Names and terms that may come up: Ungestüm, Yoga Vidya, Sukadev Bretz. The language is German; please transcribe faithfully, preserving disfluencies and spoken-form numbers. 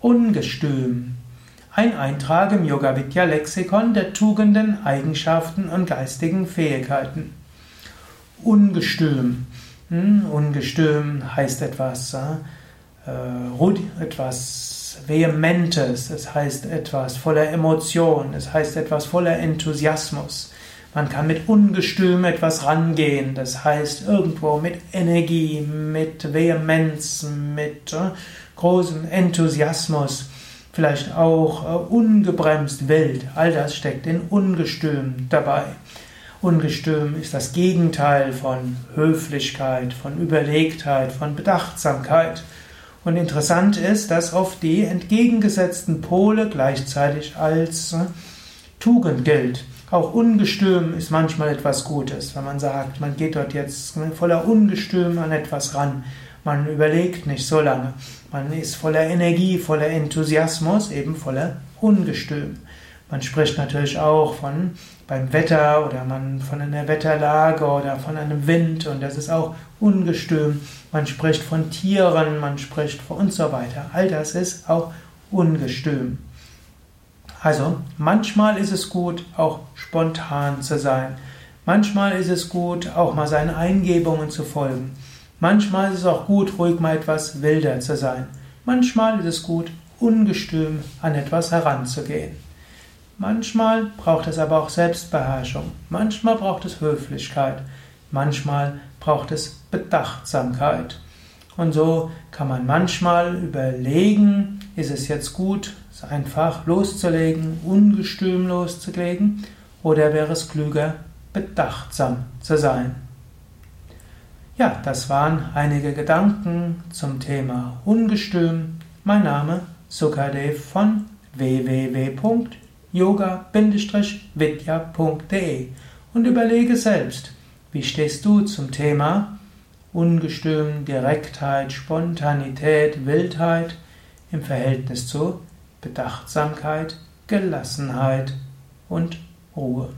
Ungestüm. Ein Eintrag im Yoga Vidya Lexikon der Tugenden, Eigenschaften und geistigen Fähigkeiten. Ungestüm. Ungestüm heißt etwas, äh, etwas Vehementes, es heißt etwas voller Emotion, es heißt etwas voller Enthusiasmus. Man kann mit Ungestüm etwas rangehen, das heißt irgendwo mit Energie, mit Vehemenz, mit äh, großem Enthusiasmus, vielleicht auch äh, ungebremst wild. All das steckt in Ungestüm dabei. Ungestüm ist das Gegenteil von Höflichkeit, von Überlegtheit, von Bedachtsamkeit. Und interessant ist, dass oft die entgegengesetzten Pole gleichzeitig als äh, Tugend gilt. Auch Ungestüm ist manchmal etwas Gutes, wenn man sagt, man geht dort jetzt voller Ungestüm an etwas ran. Man überlegt nicht so lange. Man ist voller Energie, voller Enthusiasmus, eben voller Ungestüm. Man spricht natürlich auch von beim Wetter oder man von einer Wetterlage oder von einem Wind und das ist auch Ungestüm. Man spricht von Tieren, man spricht von und so weiter. All das ist auch Ungestüm. Also, manchmal ist es gut, auch spontan zu sein. Manchmal ist es gut, auch mal seinen Eingebungen zu folgen. Manchmal ist es auch gut, ruhig mal etwas wilder zu sein. Manchmal ist es gut, ungestüm an etwas heranzugehen. Manchmal braucht es aber auch Selbstbeherrschung. Manchmal braucht es Höflichkeit. Manchmal braucht es Bedachtsamkeit. Und so kann man manchmal überlegen, ist es jetzt gut, einfach loszulegen, ungestüm loszulegen, oder wäre es klüger, bedachtsam zu sein? Ja, das waren einige Gedanken zum Thema Ungestüm. Mein Name Sukadev von w w w punkt yoga vidya punkt d e und überlege selbst, wie stehst du zum Thema Ungestüm, Direktheit, Spontanität, Wildheit im Verhältnis zu Bedachtsamkeit, Gelassenheit und Ruhe.